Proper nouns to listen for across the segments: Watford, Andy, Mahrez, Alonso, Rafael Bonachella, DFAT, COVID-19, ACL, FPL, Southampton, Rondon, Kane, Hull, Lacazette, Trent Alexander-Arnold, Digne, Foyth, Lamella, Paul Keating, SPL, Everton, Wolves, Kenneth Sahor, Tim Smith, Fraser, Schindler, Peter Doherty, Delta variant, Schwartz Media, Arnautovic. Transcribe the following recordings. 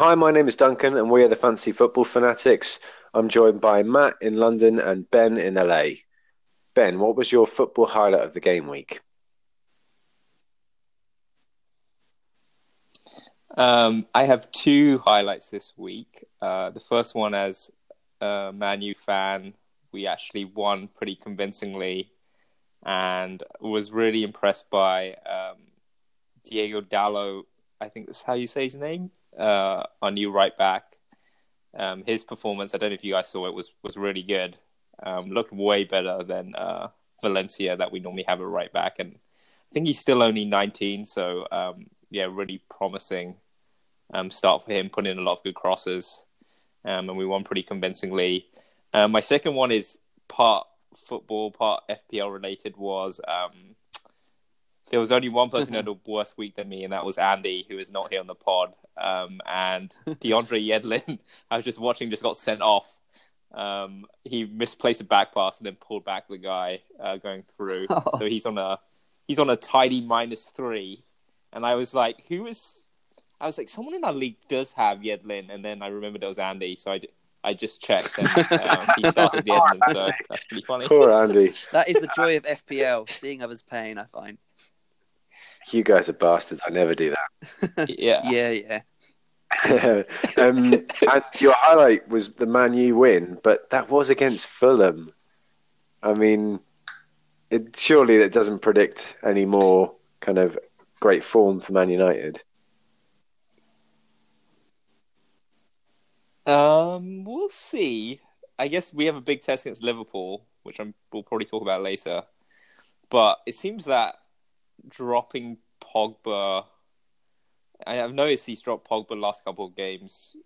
Hi, my name is Duncan, and we are the Fantasy Football Fanatics. I'm joined by Matt in London and Ben in LA. Ben, what was your football highlight of the game week? I have two highlights this week. The first one, as a Man U fan, we actually won pretty convincingly and was really impressed by Diego Dalot. I think that's how you say his name. Our new right back. His performance, I don't know if you guys saw it, was really good. Looked way better than Valencia that we normally have a right back. And I think he's still only 19, so really promising start for him, putting in a lot of good crosses. And we won pretty convincingly. My second one is part football, part FPL related, was there was only one person who had a worse week than me, and that was Andy, who is not here on the pod. And DeAndre Yedlin, I was just watching, just got sent off. He misplaced a back pass and then pulled back the guy going through. So he's on a tidy -3. And I was like, someone in our league does have Yedlin. And then I remembered it was Andy. So I just checked and he started Yedlin. So that's pretty funny. Poor Andy. That is the joy of FPL, seeing others' pain, I find. You guys are bastards. I never do that. Yeah. And your highlight was the Man U win, but that was against Fulham. I mean, surely that doesn't predict any more kind of great form for Man United. We'll see. I guess we have a big test against Liverpool, which we'll probably talk about later. But it seems that dropping Pogba, I've noticed he's dropped Pogba last couple of games,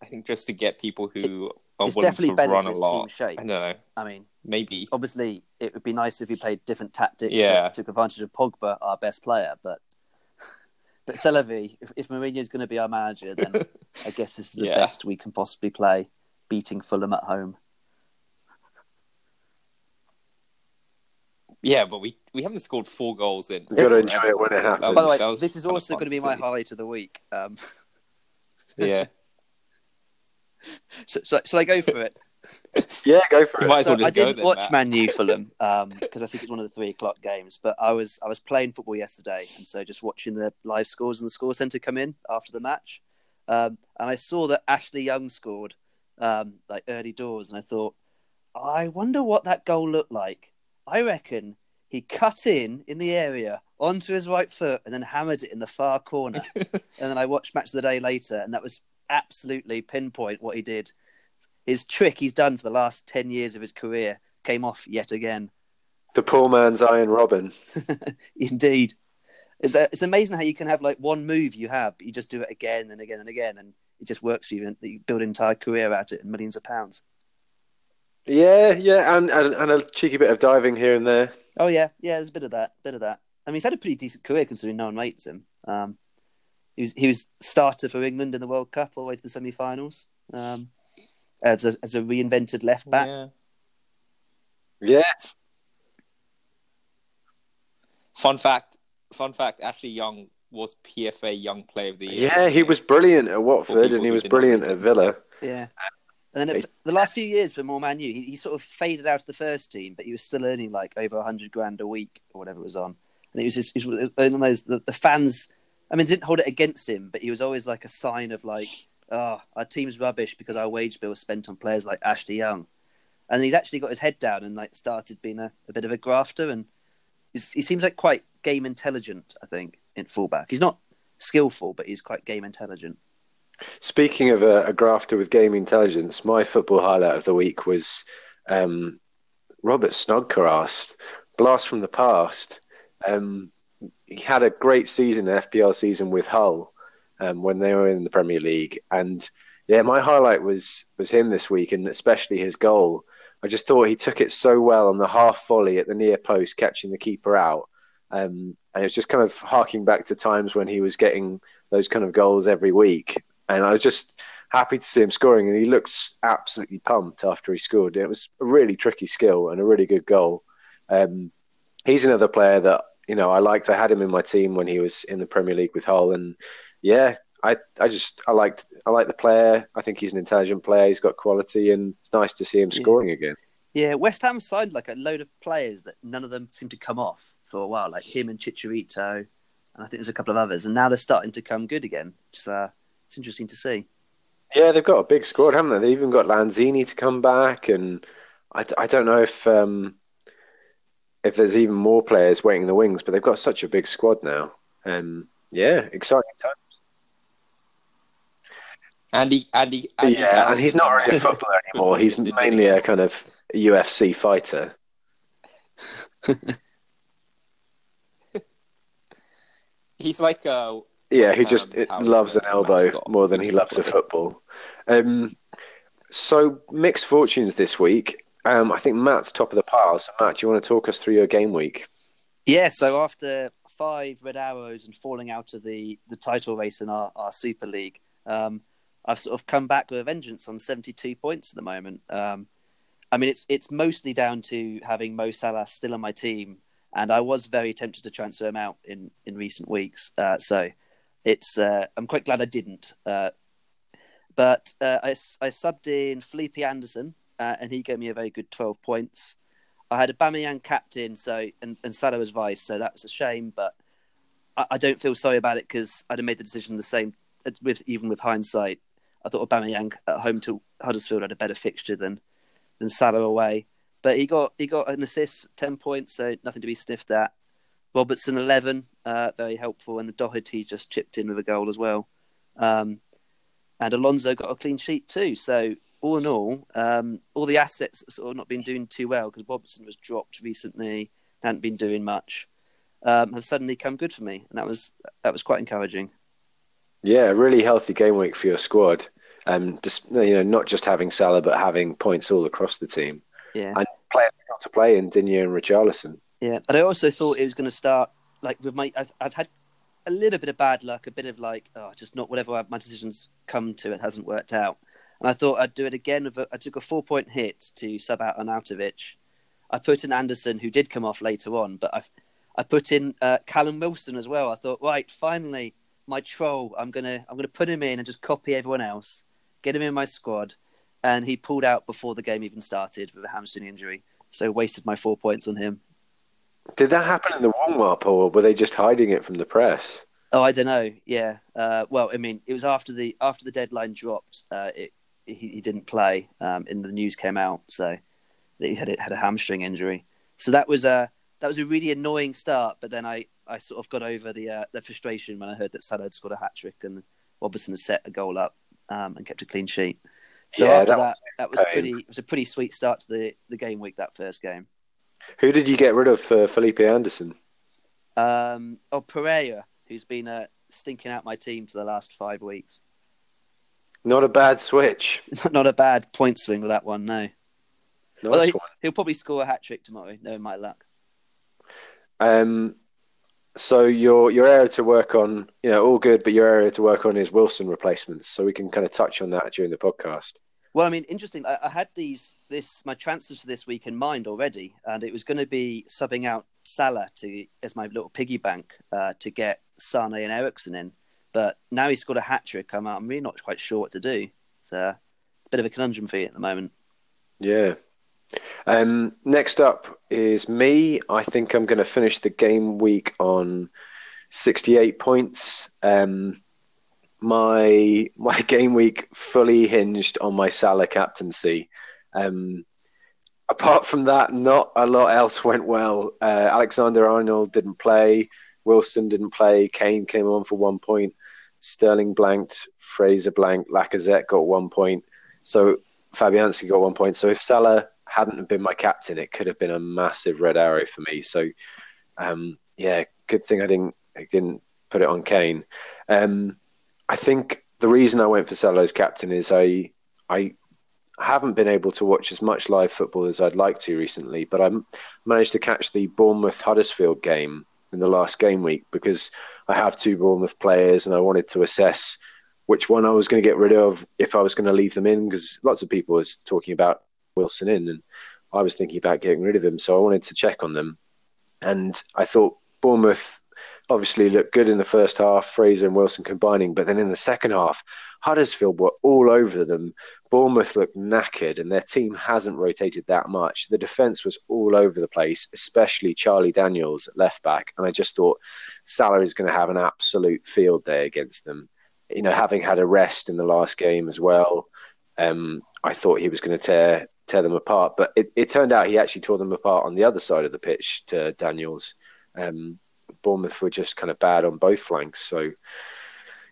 I think, just to get people who are willing to run a lot. I don't know. I mean, maybe. Obviously, it would be nice if he played different tactics that took advantage of Pogba, our best player. But c'est la vie. If Mourinho's going to be our manager, then I guess this is the best we can possibly play, beating Fulham at home. Yeah, but we haven't scored 4 goals in. You've got to enjoy it when it happens. By the way, this is also going to be my highlight of the week. Yeah. So I go for it? Yeah, go for it. Might as well just go. I didn't watch Man U Fulham because I think it's one of the 3:00 games. But I was playing football yesterday, and so just watching the live scores and the score centre come in after the match, and I saw that Ashley Young scored like early doors, and I thought, I wonder what that goal looked like. I reckon he cut in the area onto his right foot and then hammered it in the far corner. And then I watched Match of the Day later, and that was absolutely pinpoint what he did. His trick he's done for the last 10 years of his career came off yet again. The poor man's Iron Robin. Indeed. It's amazing how you can have like one move you have, but you just do it again and again and again, and it just works for you, and you build an entire career out of it and millions of pounds. Yeah, and a cheeky bit of diving here and there. Oh yeah, there's a bit of that. I mean, he's had a pretty decent career considering no one rates him. He was starter for England in the World Cup all the way to the semi-finals as a reinvented left back. Yeah. Fun fact: Ashley Young was PFA Young Player of the Year. Yeah, he was brilliant at Watford, and he was brilliant at Villa. Yeah. And then the last few years for more Man U, he sort of faded out of the first team, but he was still earning like over $100,000 a week or whatever it was on. And it was one of those, the fans, I mean, didn't hold it against him, but he was always like a sign of like, our team's rubbish because our wage bill was spent on players like Ashley Young. And he's actually got his head down and like started being a bit of a grafter. And he seems like quite game intelligent, I think, in fullback. He's not skillful, but he's quite game intelligent. Speaking of a grafter with game intelligence, my football highlight of the week was Robert Snodgrass, blast from the past. He had a great season, an FPL season with Hull when they were in the Premier League. And yeah, my highlight was him this week, and especially his goal. I just thought he took it so well on the half volley at the near post, catching the keeper out. And it was just kind of harking back to times when he was getting those kind of goals every week. And I was just happy to see him scoring, and he looked absolutely pumped after he scored. It was a really tricky skill and a really good goal. He's another player that, you know, I liked. I had him in my team when he was in the Premier League with Hull, and yeah, I like the player. I think he's an intelligent player. He's got quality, and it's nice to see him scoring again. Yeah, West Ham signed like a load of players that none of them seemed to come off for a while, like him and Chicharito, and I think there's a couple of others. And now they're starting to come good again. Just it's interesting to see. Yeah, they've got a big squad, haven't they? They've even got Lanzini to come back, and I don't know if there's even more players waiting in the wings, but they've got such a big squad now. Yeah, exciting times. Andy. Yeah, and he's not really a footballer anymore. He's mainly a kind of UFC fighter. He's like a... Yeah, he just loves an elbow more than he loves a football. So, mixed fortunes this week. I think Matt's top of the pile. So, Matt, do you want to talk us through your game week? Yeah, so after 5 red arrows and falling out of the title race in our Super League, I've sort of come back with a vengeance on 72 points at the moment. I mean, it's mostly down to having Mo Salah still on my team, and I was very tempted to transfer him out in recent weeks. So... I'm quite glad I didn't. But I subbed in Philippe Anderson, and he gave me a very good 12 points. I had Aubameyang captain, and Salah as vice, so that's a shame. But I don't feel sorry about it because I'd have made the decision the same. Even with hindsight, I thought Aubameyang at home to Huddersfield had a better fixture than Salah away. But he got an assist, 10 points, so nothing to be sniffed at. Robertson 11, very helpful, and the Doherty just chipped in with a goal as well. And Alonso got a clean sheet too. So all in all the assets have sort of not been doing too well because Robertson was dropped recently, hadn't been doing much, have suddenly come good for me, and that was quite encouraging. Yeah, a really healthy game week for your squad, not just having Salah but having points all across the team. Yeah, and players got to play in Digne and Richarlison. Yeah, and I also thought it was going to start like with my. I've had a little bit of bad luck, a bit of just not whatever my decisions come to. It hasn't worked out, and I thought I'd do it again. I took a 4-point hit to sub out Arnautovic. I put in Anderson, who did come off later on, but I put in Callum Wilson as well. I thought, right, finally, my troll. I'm gonna put him in and just copy everyone else, get him in my squad, and he pulled out before the game even started with a hamstring injury. So wasted my 4 points on him. Did that happen in the warm-up, or were they just hiding it from the press? Oh, I don't know. Yeah. Well, I mean, it was after the deadline dropped. He didn't play, and the news came out, so he had a hamstring injury. So that was a really annoying start. But then I sort of got over the frustration when I heard that Salah had scored a hat trick and Robertson had set a goal up and kept a clean sheet. So yeah, after it was a pretty sweet start to the game week. That first game. Who did you get rid of for Felipe Anderson? Pereira, who's been stinking out my team for the last 5 weeks. Not a bad switch. Not a bad point swing with that one, no. Nice one. He'll probably score a hat-trick tomorrow, knowing my luck. So your area to work on, all good, but your area to work on is Wilson replacements. So we can kind of touch on that during the podcast. Well, I mean, interesting. I had my transfers for this week in mind already, and it was going to be subbing out Salah as my little piggy bank to get Sane and Eriksen in. But now he's scored a hat-trick. I'm really not quite sure what to do. It's a bit of a conundrum for you at the moment. Yeah. Next up is me. I think I'm going to finish the game week on 68 points. My game week fully hinged on my Salah captaincy. Apart from that, not a lot else went well. Alexander-Arnold didn't play. Wilson didn't play. Kane came on for 1 point. Sterling blanked. Fraser blanked. Lacazette got 1 point. So Fabianski got 1 point. So if Salah hadn't been my captain, it could have been a massive red arrow for me. So, good thing I didn't put it on Kane. I think the reason I went for Salah as captain is I haven't been able to watch as much live football as I'd like to recently, but I managed to catch the Bournemouth-Huddersfield game in the last game week because I have 2 Bournemouth players and I wanted to assess which one I was going to get rid of if I was going to leave them in because lots of people was talking about Wilson in and I was thinking about getting rid of him, so I wanted to check on them. And I thought Bournemouth obviously looked good in the first half, Fraser and Wilson combining. But then in the second half, Huddersfield were all over them. Bournemouth looked knackered, and their team hasn't rotated that much. The defence was all over the place, especially Charlie Daniels at left back. And I just thought Salah is going to have an absolute field day against them. You know, having had a rest in the last game as well, I thought he was going to tear them apart. But it turned out he actually tore them apart on the other side of the pitch to Daniels. Bournemouth were just kind of bad on both flanks. So,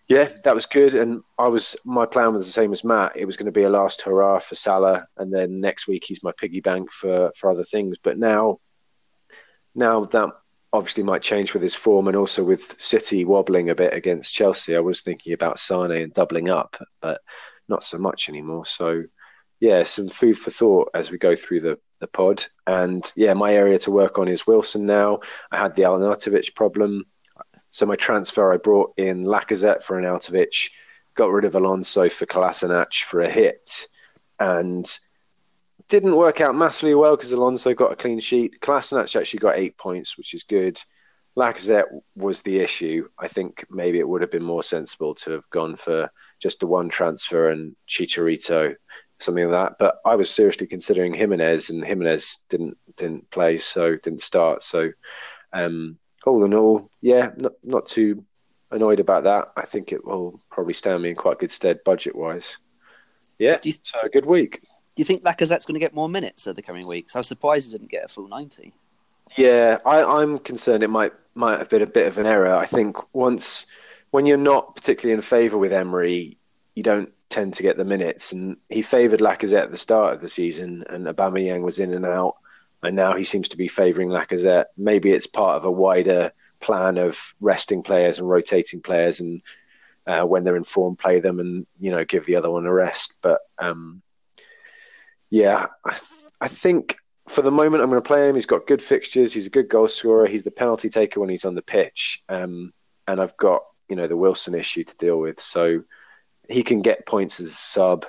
yeah, that was good. And my plan was the same as Matt. It was going to be a last hurrah for Salah. And then next week he's my piggy bank for other things. But now that obviously might change with his form, and also with City wobbling a bit against Chelsea, I was thinking about Sane and doubling up, but not so much anymore. So, yeah, some food for thought as we go through the pod. And, yeah, my area to work on is Wilson now. I had the Alonso problem. So my transfer, I brought in Lacazette for Arnautovic, got rid of Alonso for Kolasinac for a hit, and didn't work out massively well because Alonso got a clean sheet. Kolasinac actually got 8 points, which is good. Lacazette was the issue. I think maybe it would have been more sensible to have gone for just the one transfer and Chicharito, something like that. But I was seriously considering Jimenez, and Jimenez didn't play, so didn't start. So all in all, yeah, not too annoyed about that. I think it will probably stand me in quite good stead budget-wise. Yeah, so a good week. Do you think Lacazette's going to get more minutes over the coming weeks? I was surprised he didn't get a full 90. Yeah, I'm concerned it might have been a bit of an error. I think when you're not particularly in favour with Emery, you don't tend to get the minutes, and he favoured Lacazette at the start of the season, and Aubameyang was in and out, and now he seems to be favouring Lacazette. Maybe it's part of a wider plan of resting players and rotating players, and when they're in form, play them and, you know, give the other one a rest. But yeah, I think for the moment I'm going to play him. He's got good fixtures. He's a good goal scorer. He's the penalty taker when he's on the pitch, and I've got, you know, the Wilson issue to deal with. So he can get points as a sub.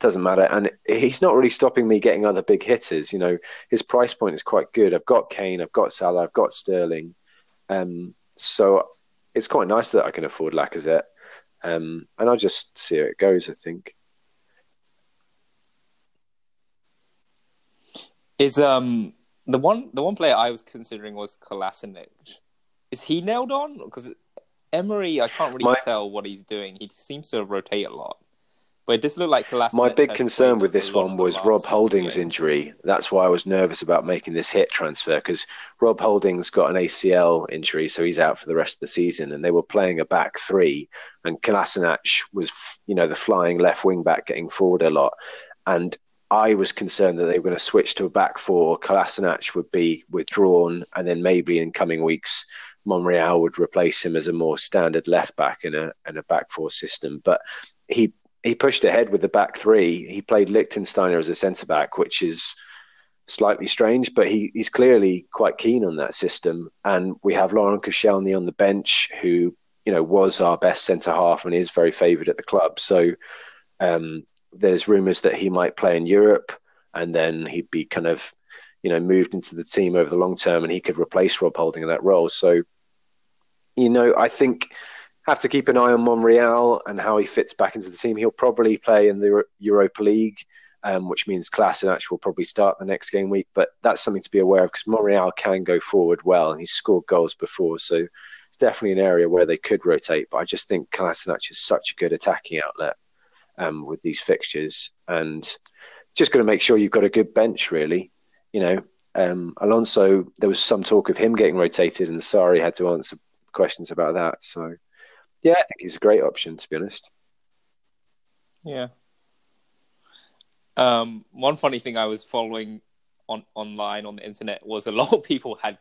Doesn't matter. And he's not really stopping me getting other big hitters. You know, his price point is quite good. I've got Kane, I've got Salah, I've got Sterling. So it's quite nice that I can afford Lacazette. And I'll just see how it goes, I think. Is the one player I was considering was Kolasinac. Is he nailed on? Because Emery, I can't really tell what he's doing. He seems to rotate a lot. But it does look like Kolasinac. My big concern with this one was Rob Holding's injury. That's why I was nervous about making this hit transfer, because Rob Holding's got an ACL injury, so he's out for the rest of the season. And they were playing a back three, and Kolasinac was, you know, the flying left wing back getting forward a lot. And I was concerned that they were going to switch to a back four. Kolasinac would be withdrawn, and then maybe in coming weeks, Monreal would replace him as a more standard left back in a back four system. But he pushed ahead with the back three. He played Lichtensteiner as a centre back, which is slightly strange, but he's clearly quite keen on that system. And we have Laurent Koscielny on the bench, who, you know, was our best centre half and is very favoured at the club. So there's rumours that he might play in Europe, and then he'd be kind of, you know, moved into the team over the long term, and he could replace Rob Holding in that role. So, you know, I think have to keep an eye on Monreal and how he fits back into the team. He'll probably play in the Europa League, which means Kolasinac will probably start the next game week. But that's something to be aware of, because Monreal can go forward well, and he's scored goals before. So it's definitely an area where they could rotate. But I just think Kolasinac is such a good attacking outlet with these fixtures. And just going to make sure you've got a good bench, really. You know, Alonso, there was some talk of him getting rotated, and Sarri had to answer questions about that. So, yeah, I think he's a great option, to be honest. Yeah. One funny thing I was following online on the internet was a lot of people had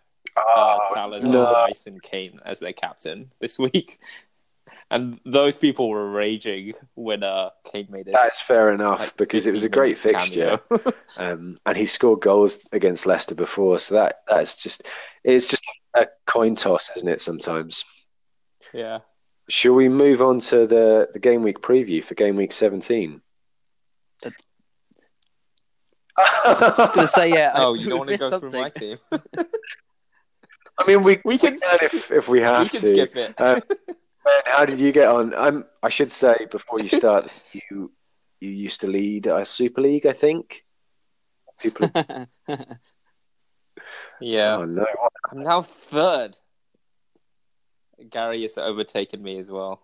Salah, Rice, and Kane as their captain this week. And those people were raging when Kane made it. That's fair enough, because it was a great fixture. And he scored goals against Leicester before. So that's just, it's just a coin toss, isn't it, sometimes? Yeah. Shall we move on to the game week preview for game week 17? I was going to say, yeah. Oh, you don't want to go through my team. I mean, we can if we have to. We can skip it. Man, how did you get on? I should say before you start, you used to lead our Super League, I think. People. Yeah. Oh, no. I'm now third. Gary has overtaken me as well.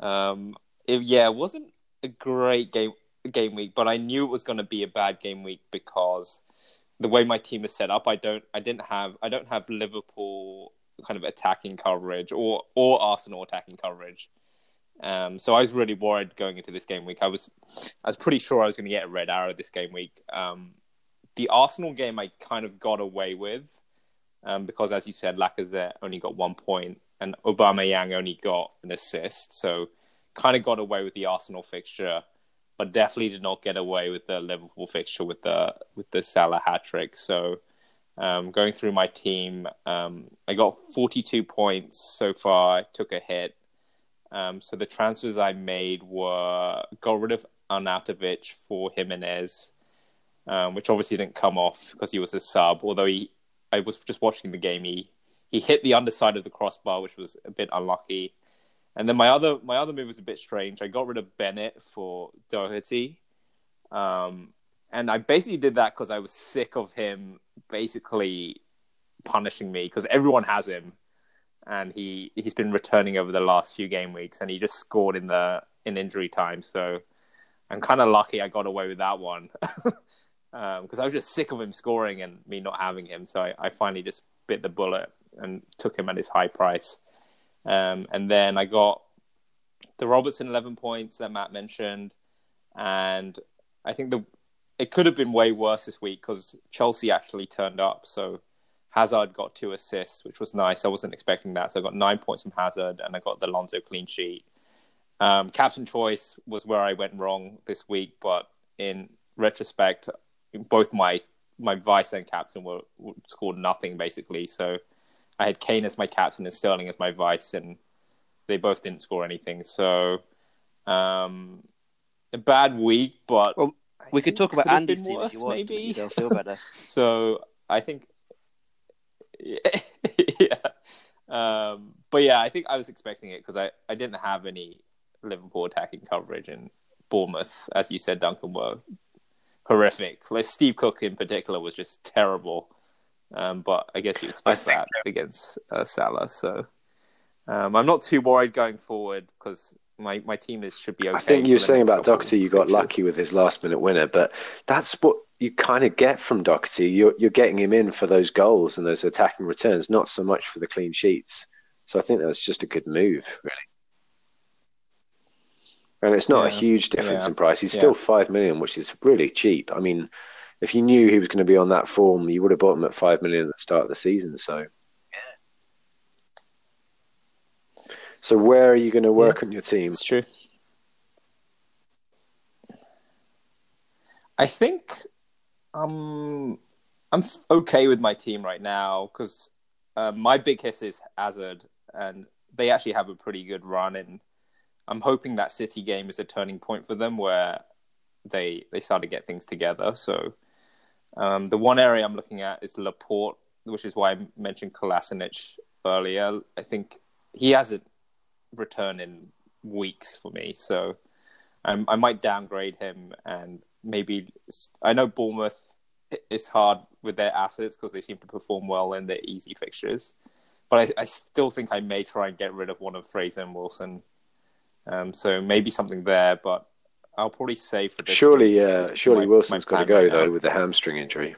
It wasn't a great game week, but I knew it was going to be a bad game week because the way my team is set up, I don't have Liverpool kind of attacking coverage or Arsenal attacking coverage. So I was really worried going into this game week. I was pretty sure I was going to get a red arrow this game week. The Arsenal game I kind of got away with because, as you said, Lacazette only got 1 point and Aubameyang only got an assist. So kind of got away with the Arsenal fixture, but definitely did not get away with the Liverpool fixture with the Salah hat-trick. So going through my team, I got 42 points so far. I took a hit. So the transfers I made were got rid of Arnautovic for Jimenez, which obviously didn't come off because he was a sub. Although I was just watching the game, he hit the underside of the crossbar, which was a bit unlucky. And then my other move was a bit strange. I got rid of Bennett for Doherty, and I basically did that because I was sick of him basically punishing me because everyone has him. And he's been returning over the last few game weeks, and he just scored in injury time. So I'm kind of lucky I got away with that one because I was just sick of him scoring and me not having him. So I finally just bit the bullet and took him at his high price. And then I got the Robertson 11 points that Matt mentioned. And I think it could have been way worse this week because Chelsea actually turned up. So Hazard got 2 assists, which was nice. I wasn't expecting that. So I got 9 points from Hazard, and I got the Alonso clean sheet. Captain choice was where I went wrong this week, but in retrospect, both my vice and captain were scored nothing, basically. So I had Kane as my captain and Sterling as my vice, and they both didn't score anything. So a bad week, but... Well, we could talk about Andy's team if you want. Maybe. You don't feel better. So I think... Yeah. But yeah, I think I was expecting it because I didn't have any Liverpool attacking coverage, and Bournemouth, as you said, Duncan, were horrific. Like Steve Cook in particular was just terrible. But I guess you expect that against Salah. So I'm not too worried going forward because my team should be okay. I think you were saying about Doherty, you got lucky with his last-minute winner, but that's what you kind of get from Doherty. You're getting him in for those goals and those attacking returns, not so much for the clean sheets. So I think that was just a good move, really. And it's not a huge difference in price. He's still $5 million, which is really cheap. I mean, if you knew he was going to be on that form, you would have bought him at $5 million at the start of the season. So, so where are you going to work on your team? It's true. I think I'm okay with my team right now because my big hiss is Hazard, and they actually have a pretty good run. And I'm hoping that City game is a turning point for them where they start to get things together. So the one area I'm looking at is Laporte, which is why I mentioned Kolasinac earlier. I think he hasn't returned in weeks for me, so I might downgrade him and. Maybe I know Bournemouth is hard with their assets because they seem to perform well in their easy fixtures, but I still think I may try and get rid of one of Fraser and Wilson. So maybe something there, but I'll probably save for this. Surely Wilson's got to go though with the hamstring injury.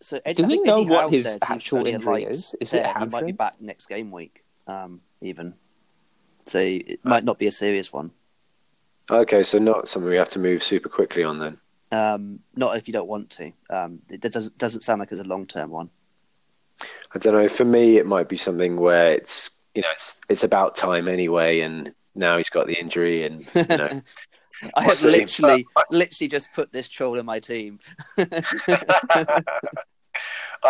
So do we know what his actual injury is? Is it hamstring? He might be back next game week, even. So it might not be a serious one. Okay, so not something we have to move super quickly on then. Not if you don't want to. It doesn't sound like it's a long-term one. I don't know. For me, it might be something where it's it's about time anyway, and now he's got the injury, and I have literally just put this troll in my team. I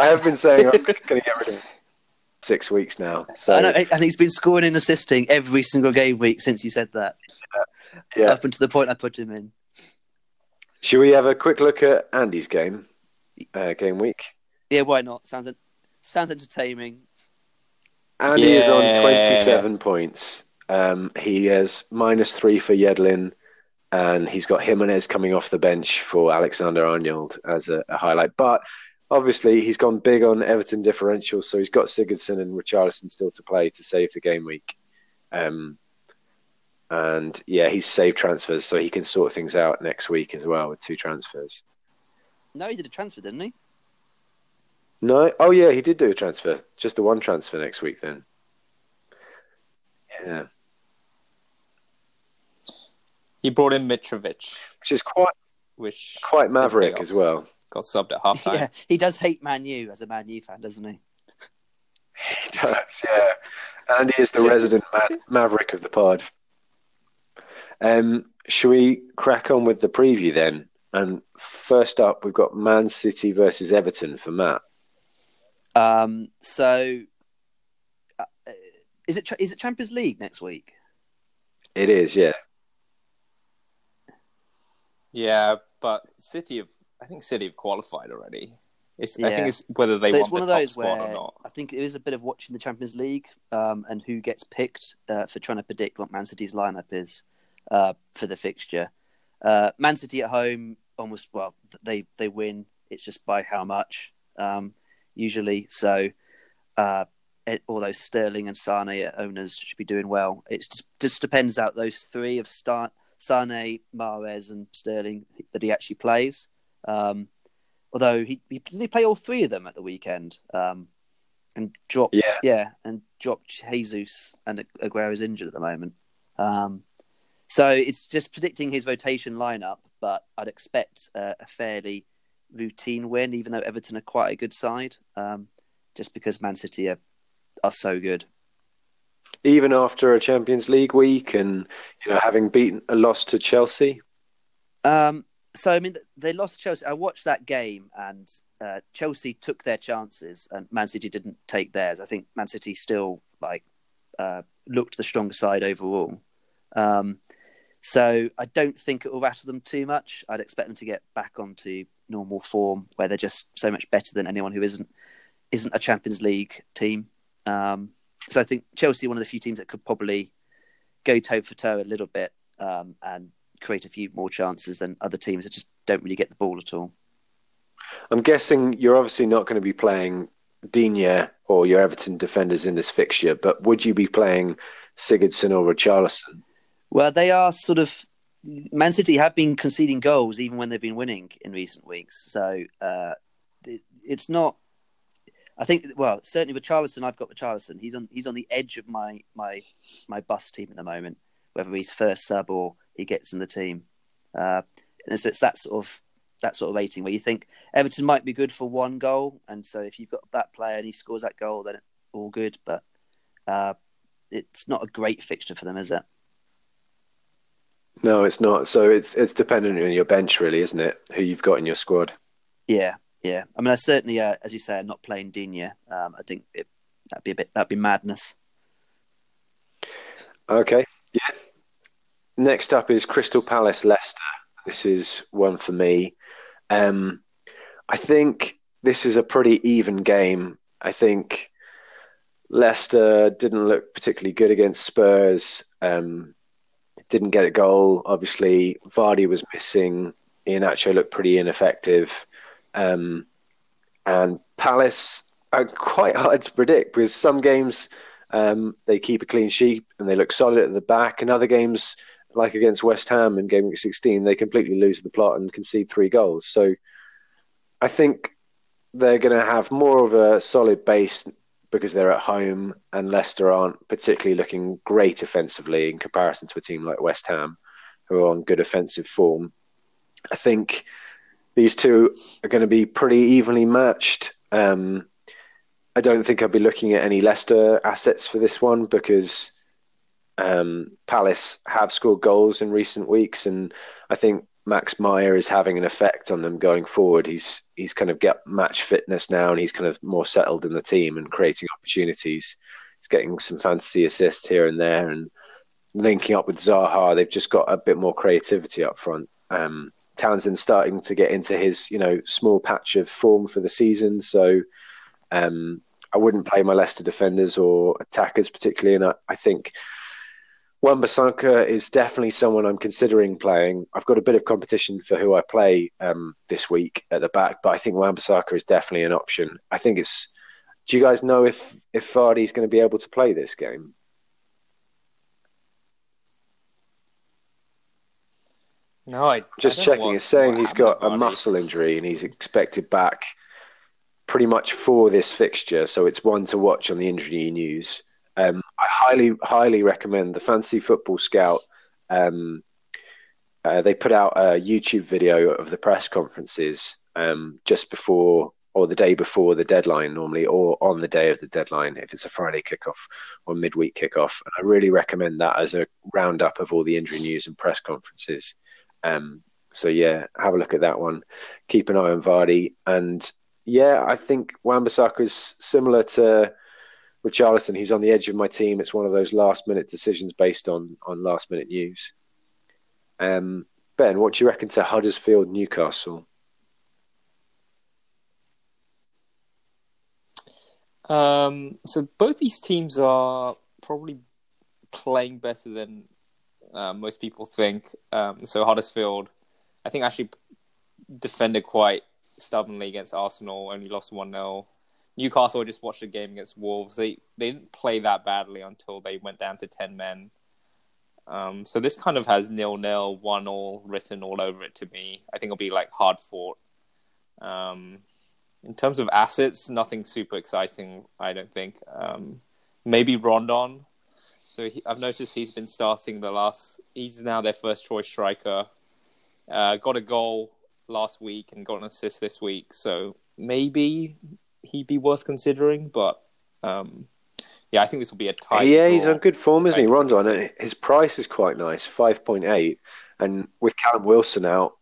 have been saying I'm going to get rid of him. 6 weeks now, so and he's been scoring and assisting every single game week since you said that. Up until the point I put him in. Should we have a quick look at Andy's game, game week? Yeah, why not? Sounds entertaining. Andy is on 27 points. He is -3 for Yedlin, and he's got Jimenez coming off the bench for Alexander-Arnold as a highlight. But obviously, he's gone big on Everton differentials, so he's got Sigurdsson and Richarlison still to play to save the game week. And yeah, he's saved transfers, so he can sort things out next week as well with 2 transfers. No, he did a transfer, didn't he? No. Oh, yeah, he did do a transfer. Just the 1 transfer next week then. Yeah. He brought in Mitrovic. Which is quite maverick as well. Got subbed at half time. Yeah, he does hate Man U as a Man U fan, doesn't he? He does, yeah. Andy is the resident maverick of the pod. Should we crack on with the preview then? And first up, we've got Man City versus Everton for Matt. Is it Champions League next week? It is, yeah. Yeah, but City have qualified already. I think it's whether they want the top spot or not. I think it is a bit of watching the Champions League and who gets picked for trying to predict what Man City's lineup is for the fixture. Man City at home, they win. It's just by how much usually. So although Sterling and Sane owners should be doing well, it just depends out those 3 of Sane, Mahrez, and Sterling that he actually plays. Although he didn't play all 3 of them at the weekend, and dropped dropped Jesus, and Aguero's injured at the moment. So it's just predicting his rotation lineup, but I'd expect a fairly routine win, even though Everton are quite a good side, just because Man City are so good. Even after a Champions League week, and having beaten a loss to Chelsea. They lost to Chelsea. I watched that game, and Chelsea took their chances, and Man City didn't take theirs. I think Man City still looked the stronger side overall. So I don't think it will rattle them too much. I'd expect them to get back onto normal form, where they're just so much better than anyone who isn't a Champions League team. So I think Chelsea are one of the few teams that could probably go toe for toe a little bit and create a few more chances than other teams that just don't really get the ball at all. I'm guessing you're obviously not going to be playing Digne or your Everton defenders in this fixture, but would you be playing Sigurdsson or Richarlison? Well, they are Man City have been conceding goals even when they've been winning in recent weeks. So it's not... I think, well, certainly Richarlison, I've got Richarlison. He's on the edge of my bus team at the moment, whether he's first sub or he gets in the team. And so it's that sort of rating where you think Everton might be good for 1 goal. And so if you've got that player and he scores that goal, then it's all good. But it's not a great fixture for them, is it? No, it's not. So it's dependent on your bench, really, isn't it? Who you've got in your squad. Yeah. Yeah, I mean, I certainly, as you say, I'm not playing Digne. I think that'd be madness. Okay, yeah. Next up is Crystal Palace Leicester. This is one for me. I think this is a pretty even game. I think Leicester didn't look particularly good against Spurs. Didn't get a goal. Obviously, Vardy was missing. Iheanacho looked pretty ineffective. And Palace are quite hard to predict because some games they keep a clean sheet and they look solid at the back, and other games, like against West Ham in game week 16, they completely lose the plot and concede 3 goals. So I think they're going to have more of a solid base because they're at home, and Leicester aren't particularly looking great offensively in comparison to a team like West Ham, who are on good offensive form. I think these 2 are going to be pretty evenly matched. I don't think I'll be looking at any Leicester assets for this one because Palace have scored goals in recent weeks, and I think Max Meyer is having an effect on them going forward. He's kind of got match fitness now, and he's kind of more settled in the team and creating opportunities. He's getting some fantasy assists here and there, and linking up with Zaha, they've just got a bit more creativity up front. Townsend's starting to get into his, you know, small patch of form for the season. So I wouldn't play my Leicester defenders or attackers particularly. And I think Wan-Bissaka is definitely someone I'm considering playing. I've got a bit of competition for who I play this week at the back, but I think Wan-Bissaka is definitely an option. I think it's... Do you guys know if Vardy's going to be able to play this game? No, I just checking. It's saying he's got a muscle injury and he's expected back pretty much for this fixture, so it's one to watch on the injury news. I highly recommend the Fantasy Football Scout. They put out a YouTube video of the press conferences just before or the day before the deadline normally, or on the day of the deadline if it's a Friday kickoff or midweek kickoff. And I really recommend that as a roundup of all the injury news and press conferences. So yeah, have a look at that one. Keep an eye on Vardy. And yeah, I think Wan-Bissaka is similar to Richarlison. He's on the edge of my team. It's one of those last minute decisions based on last minute news. Ben, what do you reckon to Huddersfield, Newcastle? So both these teams are probably playing better than most people think. So Huddersfield, I think, actually defended quite stubbornly against Arsenal, only lost 1-0. Newcastle, just watched a game against Wolves. They didn't play that badly until they went down to 10 men. So this kind of has 0-0, 1-1 written all over it to me. I think it'll be like hard fought. In terms of assets, nothing super exciting, I don't think. Maybe Rondon. So I've noticed he's been starting he's now their first choice striker. Got a goal last week and got an assist this week. So maybe he'd be worth considering. But yeah, I think this will be a tight. Yeah, he's on good form, isn't he, Rondon? And his price is quite nice, 5.8. And with Callum Wilson out,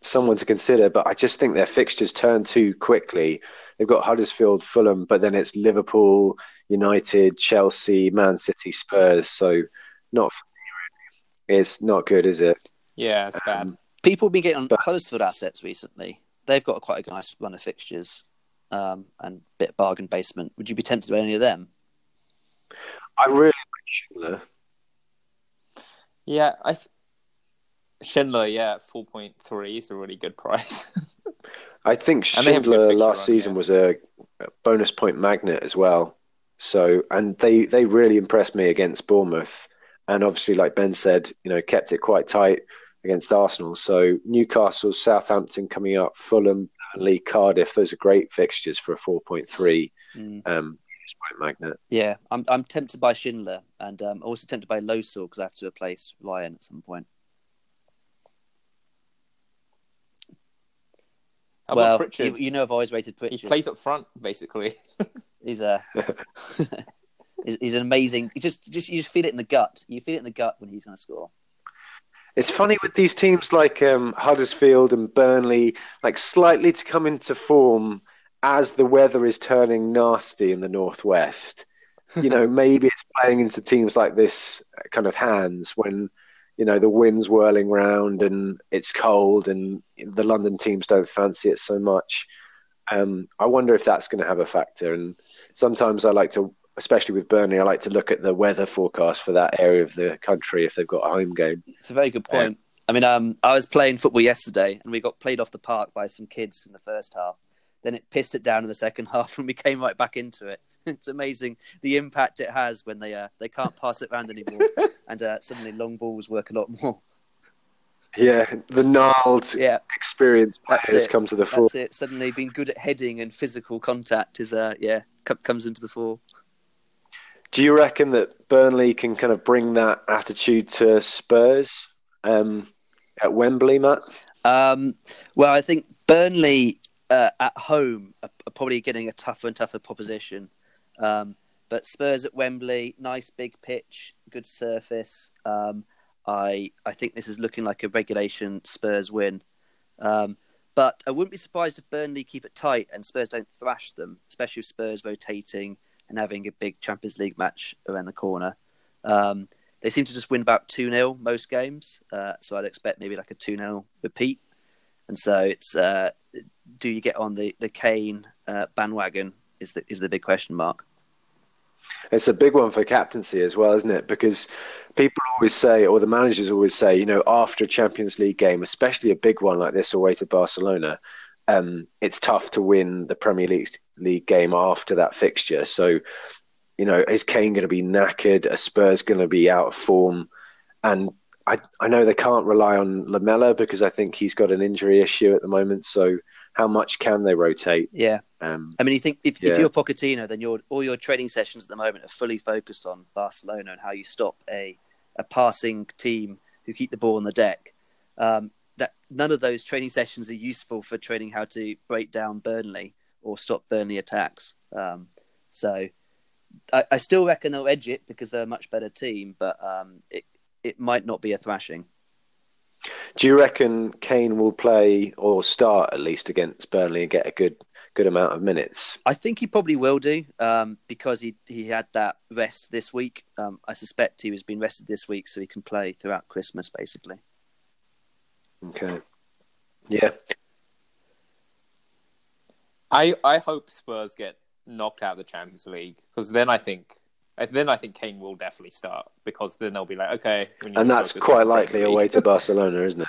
someone to consider, but I just think their fixtures turn too quickly. They've got Huddersfield, Fulham, but then it's Liverpool, United, Chelsea, Man City, Spurs. So not for me, really. It's not good, is it? Yeah, it's bad. People have been getting Huddersfield assets recently. They've got quite a nice run of fixtures and a bit of bargain basement. Would you be tempted by any of them? I really like Schindler. Yeah, Schindler, yeah, 4.3 is a really good price. I think Schindler last season was a bonus point magnet as well. So, and they really impressed me against Bournemouth, and obviously, like Ben said, you know, kept it quite tight against Arsenal. So Newcastle, Southampton coming up, Fulham, Burnley, Cardiff. Those are great fixtures for a 4.3 bonus point magnet. Yeah, I'm tempted by Schindler, and also tempted by Losor because I have to replace Ryan at some point. Well, Pritchard? You know I've always rated Pritchard. He plays up front, basically. He's an amazing. You just feel it in the gut. You feel it in the gut when he's going to score. It's funny with these teams like Huddersfield and Burnley, like slightly to come into form as the weather is turning nasty in the northwest. You know, maybe it's playing into teams like this kind of hands when, you know, the wind's whirling round and it's cold and the London teams don't fancy it so much. I wonder if that's going to have a factor. And sometimes I like to, especially with Burnley, I like to look at the weather forecast for that area of the country if they've got a home game. It's a very good point. I mean, I was playing football yesterday and we got played off the park by some kids in the first half. Then it pissed it down in the second half and we came right back into it. It's amazing the impact it has when they can't pass it around anymore, and suddenly long balls work a lot more. Yeah, the gnarled, experienced players come to the fore. That's it. Suddenly, being good at heading and physical contact is comes into the fore. Do you reckon that Burnley can kind of bring that attitude to Spurs at Wembley, Matt? Well, I think Burnley at home are probably getting a tougher and tougher proposition. But Spurs at Wembley, nice big pitch, good surface. I think this is looking like a regulation Spurs win. But I wouldn't be surprised if Burnley keep it tight and Spurs don't thrash them, especially with Spurs rotating and having a big Champions League match around the corner. They seem to just win about 2-0 most games. So I'd expect maybe like a 2-0 repeat. And so it's, do you get on the Kane bandwagon is the big question mark. It's a big one for captaincy as well, isn't it? Because people always say, or the managers always say, you know, after a Champions League game, especially a big one like this away to Barcelona, it's tough to win the Premier League game after that fixture. So, you know, is Kane going to be knackered? Are Spurs going to be out of form? And I know they can't rely on Lamella because I think he's got an injury issue at the moment. So how much can they rotate? Yeah. I mean, you think if you're Pochettino, then all your training sessions at the moment are fully focused on Barcelona and how you stop a passing team who keep the ball on the deck. That none of those training sessions are useful for training how to break down Burnley or stop Burnley attacks. So I still reckon they'll edge it because they're a much better team, but it might not be a thrashing. Do you reckon Kane will play or start at least against Burnley and get a good amount of minutes? I think he probably will do because he had that rest this week. I suspect he was being rested this week so he can play throughout Christmas, basically. Okay. Yeah. I hope Spurs get knocked out of the Champions League because then I think Kane will definitely start because then they'll be like, okay. And that's quite likely away to Barcelona, isn't it?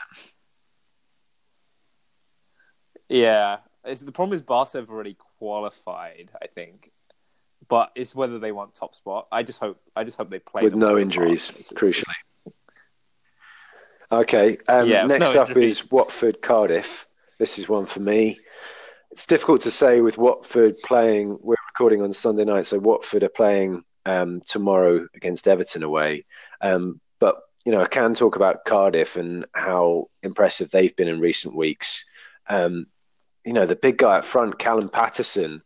Yeah. The problem is Barca have already qualified, I think. But it's whether they want top spot. I just hope they play with no injuries, crucially. Okay. Next up is Watford Cardiff. This is one for me. It's difficult to say with Watford playing. We're recording on Sunday night, so Watford are playing tomorrow against Everton away. But you know, I can talk about Cardiff and how impressive they've been in recent weeks. You know, the big guy up front, Callum Patterson,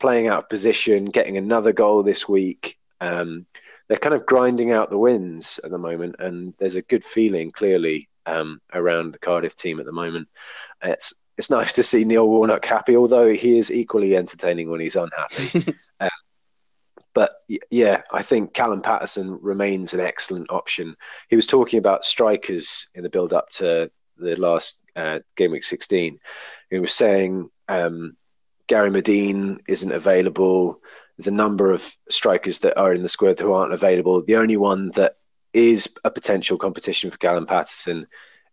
playing out of position, getting another goal this week. They're kind of grinding out the wins at the moment, and there's a good feeling clearly around the Cardiff team at the moment. It's nice to see Neil Warnock happy, although he is equally entertaining when he's unhappy. But yeah, I think Callum Patterson remains an excellent option. He was talking about strikers in the build-up to the last game week 16. He was saying Gary Medine isn't available. There's a number of strikers that are in the squad who aren't available. The only one that is a potential competition for Callum Patterson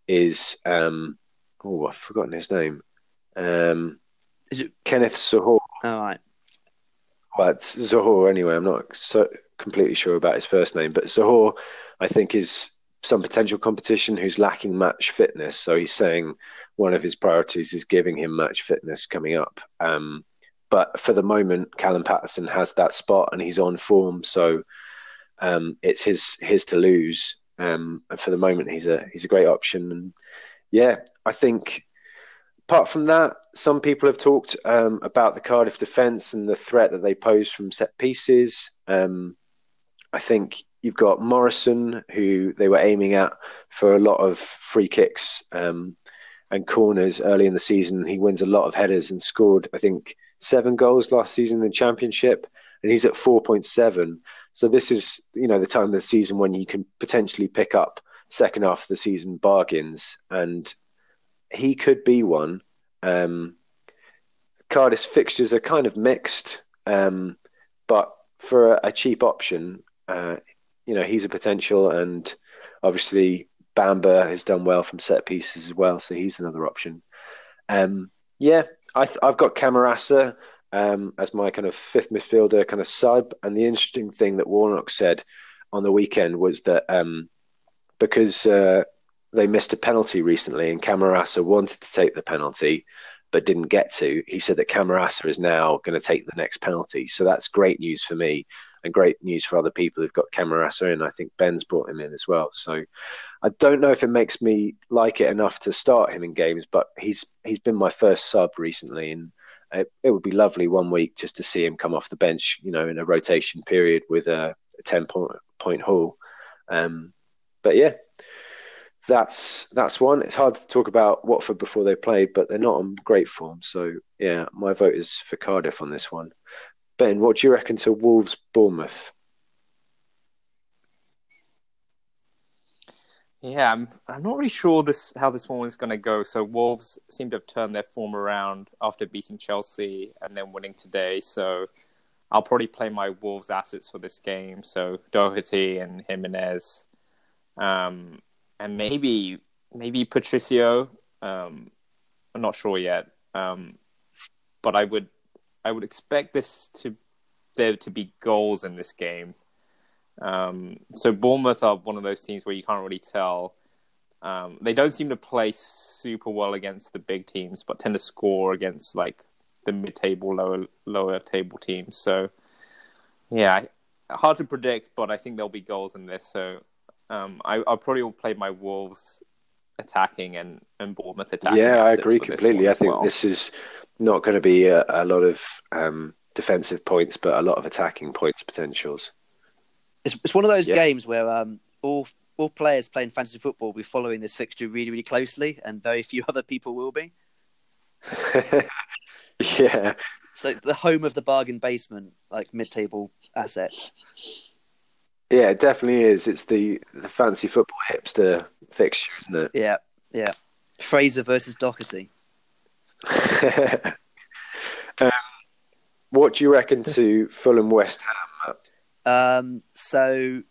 is, I've forgotten his name. Is it Kenneth Sahor? All right. Well, it's Sahor anyway. I'm not so completely sure about his first name, but Sahor, I think, is some potential competition who's lacking match fitness. So he's saying one of his priorities is giving him match fitness coming up. But for the moment, Callum Patterson has that spot and he's on form, so it's his to lose. And for the moment, he's a great option. And yeah, I think apart from that, some people have talked about the Cardiff defence and the threat that they pose from set pieces. I think you've got Morrison, who they were aiming at for a lot of free kicks and corners early in the season. He wins a lot of headers and scored, I think, 7 goals last season in the Championship, and he's at 4.7. So this is, you know, the time of the season when you can potentially pick up second half of the season bargains, and he could be one. Cardiff's fixtures are kind of mixed, but for a cheap option, you know, he's a potential, and obviously Bamber has done well from set pieces as well, so he's another option. I've got Camarasa as my kind of fifth midfielder kind of sub. And the interesting thing that Warnock said on the weekend was that because they missed a penalty recently and Camarasa wanted to take the penalty but didn't get to, he said that Camarasa is now going to take the next penalty. So that's great news for me and great news for other people who've got Camarasa in. I think Ben's brought him in as well. So I don't know if it makes me like it enough to start him in games, but he's been my first sub recently, and it would be lovely one week just to see him come off the bench, you know, in a rotation period with a 10-point haul. But yeah, that's one. It's hard to talk about Watford before they played, but they're not on great form. So yeah, my vote is for Cardiff on this one. Ben, what do you reckon to Wolves Bournemouth? Yeah, I'm not really sure how this one is going to go. So Wolves seem to have turned their form around after beating Chelsea and then winning today. So I'll probably play my Wolves assets for this game. So Doherty and Jimenez, and maybe Patricio. I'm not sure yet, but I would expect there to be goals in this game. So Bournemouth are one of those teams where you can't really tell. They don't seem to play super well against the big teams, but tend to score against like the mid-table, lower table teams. So yeah, hard to predict, but I think there'll be goals in this. So I'll probably will play my Wolves attacking and Bournemouth attacking. Yeah, I agree completely. I think this is not going to be a lot of defensive points, but a lot of attacking points potentials. It's one of those games where all players playing fantasy football will be following this fixture really, really closely, and very few other people will be. Yeah. So the home of the bargain basement, like mid-table asset. Yeah, it definitely is. It's the fancy football hipster fixture, isn't it? Yeah, yeah. Fraser versus Doherty. What do you reckon to Fulham West Ham? So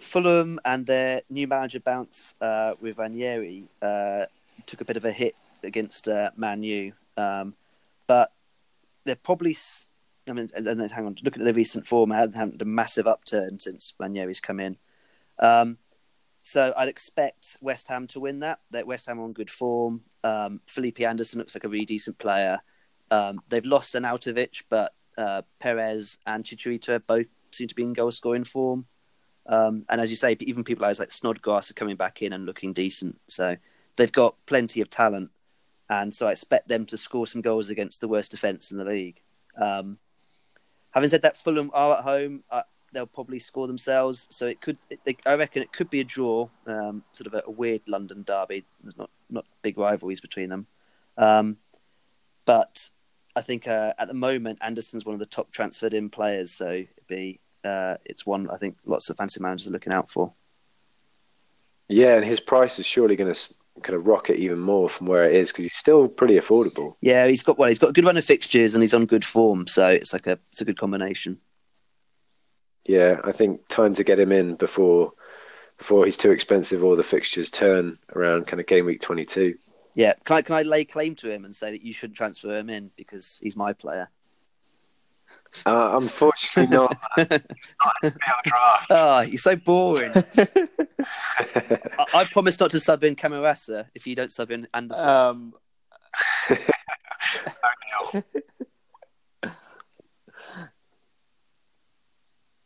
Fulham and their new manager bounce with Ranieri took a bit of a hit against Man U, but they're probably. I mean, and then hang on. Look at the recent form; they haven't had a massive upturn since Ranieri's come in. So I'd expect West Ham to win that. That West Ham are on good form. Philippe Anderson looks like a really decent player. They've lost Arnautovic, but Perez and Chicharito both seem to be in goal-scoring form. And as you say, even people like Snodgrass are coming back in and looking decent. So they've got plenty of talent. And so I expect them to score some goals against the worst defence in the league. Having said that, Fulham are at home. They'll probably score themselves. So I reckon it could be a draw, sort of a weird London derby. There's not big rivalries between them. But I think at the moment, Anderson's one of the top transferred-in players, so it's one I think lots of fantasy managers are looking out for. Yeah, and his price is surely going to kind of rocket even more from where it is because he's still pretty affordable. Yeah, he's got a good run of fixtures and he's on good form, so it's like a good combination. Yeah, I think time to get him in before he's too expensive or the fixtures turn around kind of game week 22. Yeah, can I lay claim to him and say that you shouldn't transfer him in because he's my player? Unfortunately not. It's not an SPL draft. Oh, you're so boring. I promise not to sub in Camarasa if you don't sub in Anderson.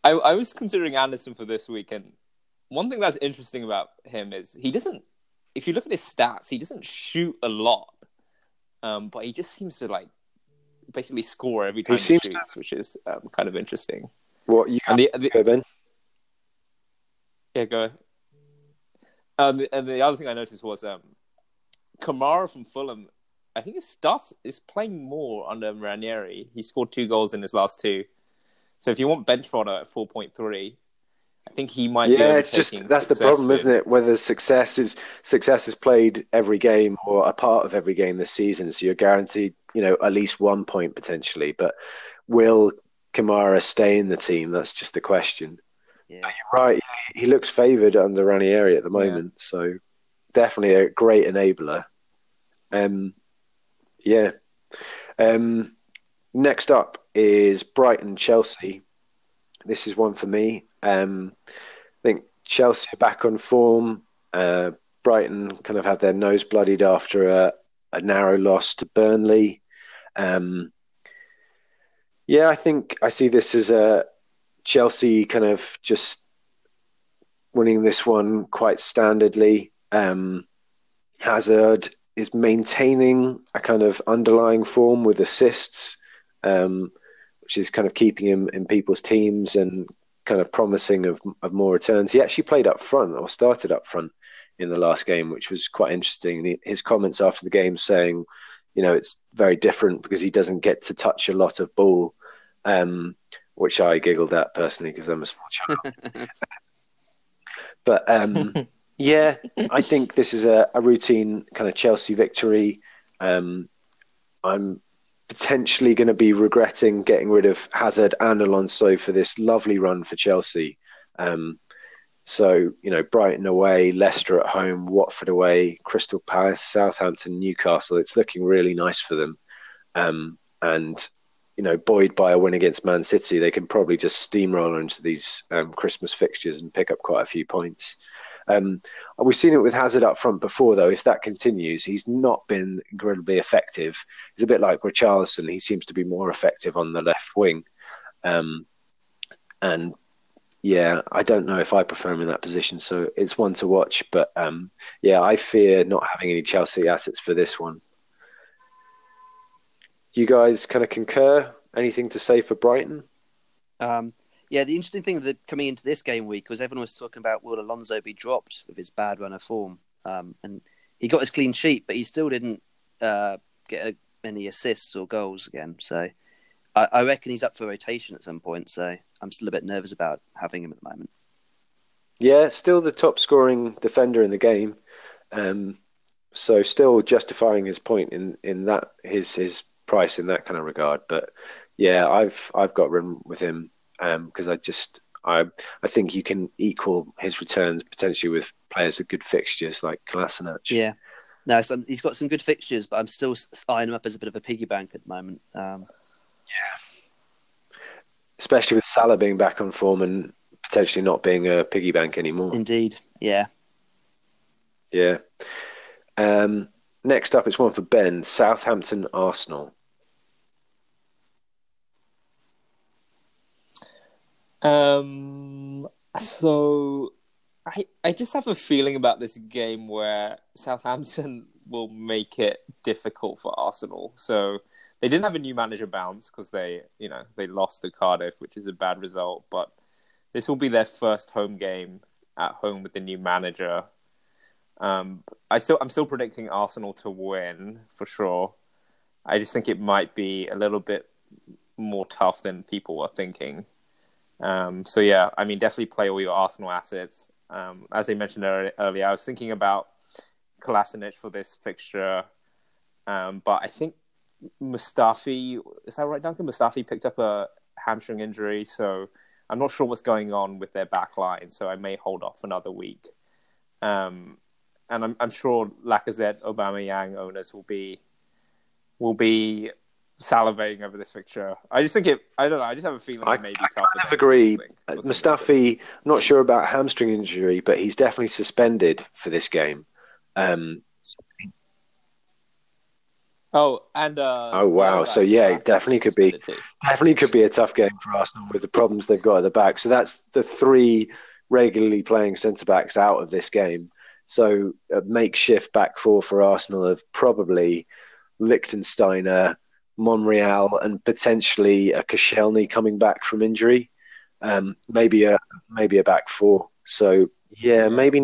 I was considering Anderson for this week, and one thing that's interesting about him is he doesn't. If you look at his stats, he doesn't shoot a lot, but he just seems to like basically score every time he shoots, which is kind of interesting. What you and go, Ben? Yeah, go. And the other thing I noticed was Kamara from Fulham. I think his stats is playing more under Ranieri. He scored 2 goals in his last 2. So if you want bench fodder at 4.3. I think he might. Yeah, it's just that's the problem, isn't it? Whether success is played every game or a part of every game this season, so you're guaranteed, at least 1 point potentially. But will Kamara stay in the team? That's just the question. Yeah. But you're right. He looks favoured under Ranieri at the moment, so definitely a great enabler. Next up is Brighton Chelsea. This is one for me. I think Chelsea are back on form. Brighton kind of had their nose bloodied after a narrow loss to Burnley. I think I see this as a Chelsea kind of just winning this one quite standardly. Hazard is maintaining a kind of underlying form with assists, which is kind of keeping him in people's teams and kind of promising of more returns. He actually played up front or started up front in the last game, which was quite interesting. His comments after the game saying, it's very different because he doesn't get to touch a lot of ball, which I giggled at personally because I'm a small child. But Yeah, I think this is a routine kind of Chelsea victory. I'm potentially going to be regretting getting rid of Hazard and Alonso for this lovely run for Chelsea. So, you know, Brighton away, Leicester at home, Watford away, Crystal Palace, Southampton, Newcastle. It's looking really nice for them. And, you know, buoyed by a win against Man City, they can probably just steamroll into these Christmas fixtures and pick up quite a few points. We've seen it with Hazard up front before, though. If that continues, he's not been incredibly effective. He's a bit like Richarlison. He seems to be more effective on the left wing. And yeah, I don't know if I prefer him in that position, so it's one to watch. But yeah, I fear not having any Chelsea assets for this one. You guys kind of concur? Anything to say for Brighton? Yeah, the interesting thing that coming into this game week was everyone was talking about, will Alonso be dropped with his bad run of form? And he got his clean sheet, but he still didn't get any assists or goals again. So I reckon he's up for rotation at some point, so I'm still a bit nervous about having him at the moment. Yeah, still the top-scoring defender in the game, so still justifying his point in that his price in that kind of regard. But yeah, I've got room with him because I think you can equal his returns potentially with players with good fixtures like Kolasinac. Yeah, no, so he's got some good fixtures, but I'm still eyeing him up as a bit of a piggy bank at the moment. Yeah, especially with Salah being back on form and potentially not being a piggy bank anymore. Indeed, yeah. Yeah. Next up, it's one for Ben, Southampton, Arsenal. So, I just have a feeling about this game where Southampton will make it difficult for Arsenal. So they didn't have a new manager bounce because they lost to Cardiff, which is a bad result. But this will be their first home game at home with the new manager. I'm still predicting Arsenal to win for sure. I just think it might be a little bit more tough than people are thinking. So yeah, I mean, definitely play all your Arsenal assets. As I mentioned earlier, I was thinking about Kolasinac for this fixture, but I think Mustafi, is that right, Duncan? Mustafi picked up a hamstring injury, so I'm not sure what's going on with their back line, so I may hold off another week. And I'm sure Lacazette, Aubameyang owners will be salivating over this fixture. I just think it. I don't know. I just have a feeling it may be tough. I kind of agree. Mustafi, not sure about hamstring injury, but he's definitely suspended for this game. Wow! So yeah, it definitely could be a tough game for Arsenal with the problems they've got at the back. So that's the three regularly playing centre backs out of this game. So a makeshift back four for Arsenal of probably Lichtensteiner, Monreal, and potentially a Koscielny coming back from injury. Maybe a back four. So yeah, maybe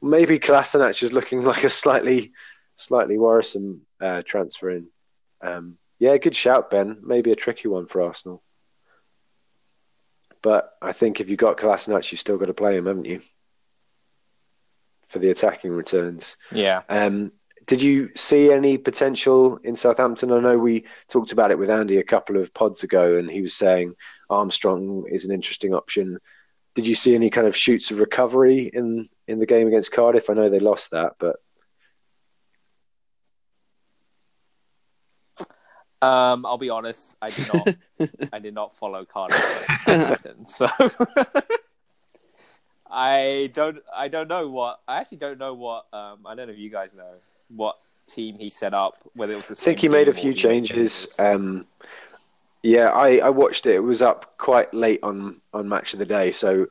Kolasinac is looking like a slightly worrisome transfer in. Yeah, good shout, Ben. Maybe a tricky one for Arsenal. But I think if you've got Kolasinac, you've still got to play him, haven't you? For the attacking returns. Yeah. Did you see any potential in Southampton? I know we talked about it with Andy a couple of pods ago, and he was saying Armstrong is an interesting option. Did you see any kind of shoots of recovery in the game against Cardiff? I know they lost that, but... I'll be honest, I did not follow Cardiff Southampton, so... I don't know what. I don't know if you guys know what team he set up. Whether it was the same. I think he made a few changes. Yeah, I watched it. It was up quite late on Match of the Day, so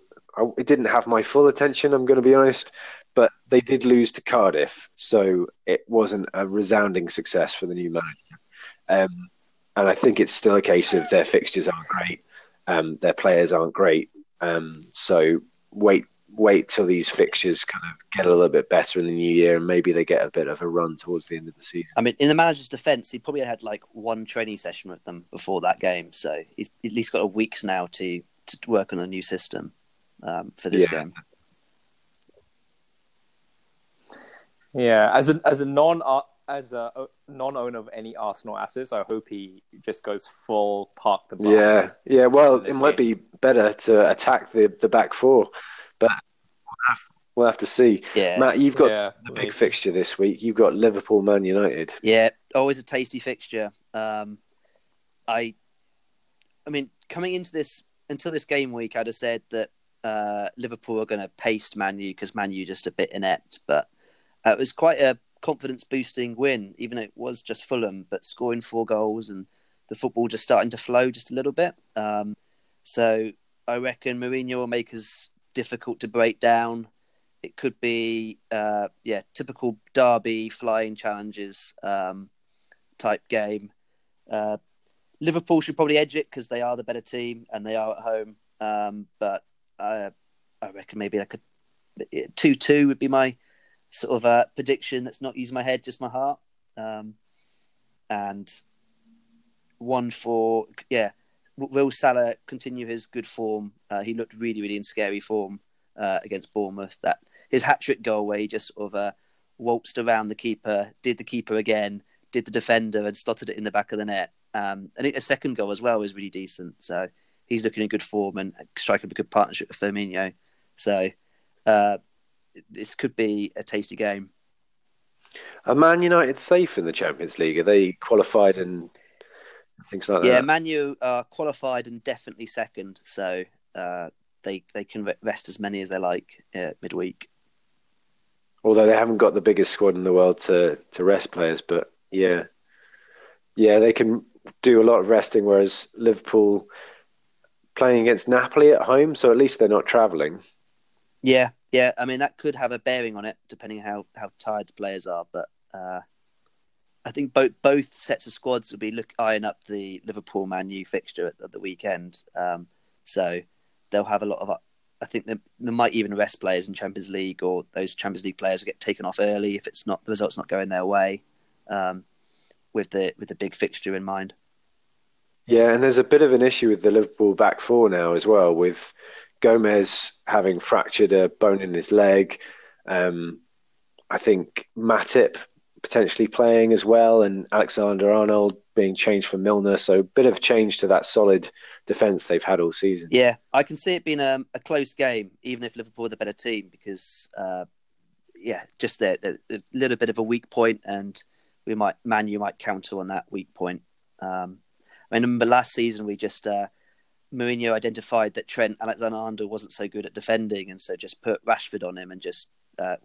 it didn't have my full attention. I'm going to be honest, but they did lose to Cardiff, so it wasn't a resounding success for the new manager. And I think it's still a case of their fixtures aren't great, their players aren't great, so. Wait till these fixtures kind of get a little bit better in the new year, and maybe they get a bit of a run towards the end of the season. I mean, in the manager's defence, he probably had like one training session with them before that game, so he's at least got a week's now to work on a new system for this game. Yeah, as a non-owner of any Arsenal assets, I hope he just goes full park the bus. Yeah. Well, it might be better to attack the back four, but we'll have to see. Yeah. Matt, you've got the big fixture this week. You've got Liverpool, Man United. Yeah, always a tasty fixture. I mean, coming into this until this game week, I'd have said that Liverpool are going to paste Man U because Man U just a bit inept, but it was quite a confidence-boosting win, even though it was just Fulham, but scoring 4 goals and the football just starting to flow just a little bit. So I reckon Mourinho will make us difficult to break down. It could be, typical derby flying challenges type game. Liverpool should probably edge it because they are the better team and they are at home. But I reckon maybe like a 2-2 would be my sort of a prediction that's not using my head, just my heart. And 1-4, will Salah continue his good form? He looked really, really in scary form against Bournemouth. That his hat-trick goal where he just sort of waltzed around the keeper, did the keeper again, did the defender and slotted it in the back of the net. I think the second goal as well was really decent. So he's looking in good form and striking a good partnership with Firmino. So, this could be a tasty game. Are Man United safe in the Champions League? Are they qualified and things like that? Yeah, Man U are qualified and definitely second, so they can rest as many as they like midweek. Although they haven't got the biggest squad in the world to rest players, but yeah, they can do a lot of resting. Whereas Liverpool playing against Napoli at home, so at least they're not travelling. Yeah, I mean, that could have a bearing on it, depending on how tired the players are. But I think both sets of squads will be eyeing up the Liverpool-Man U fixture at the weekend. So they'll have a lot of... I think they might even rest players in Champions League, or those Champions League players will get taken off early if it's not the result's not going their way, with the big fixture in mind. Yeah, and there's a bit of an issue with the Liverpool back four now as well, with Gomez having fractured a bone in his leg. I think Matip potentially playing as well, and Alexander-Arnold being changed for Milner. So a bit of change to that solid defence they've had all season. Yeah, I can see it being a close game, even if Liverpool are the better team, because, just a little bit of a weak point, and Man U might counter on that weak point. I remember last season we just... Mourinho identified that Trent Alexander-Arnold wasn't so good at defending, and so just put Rashford on him, and just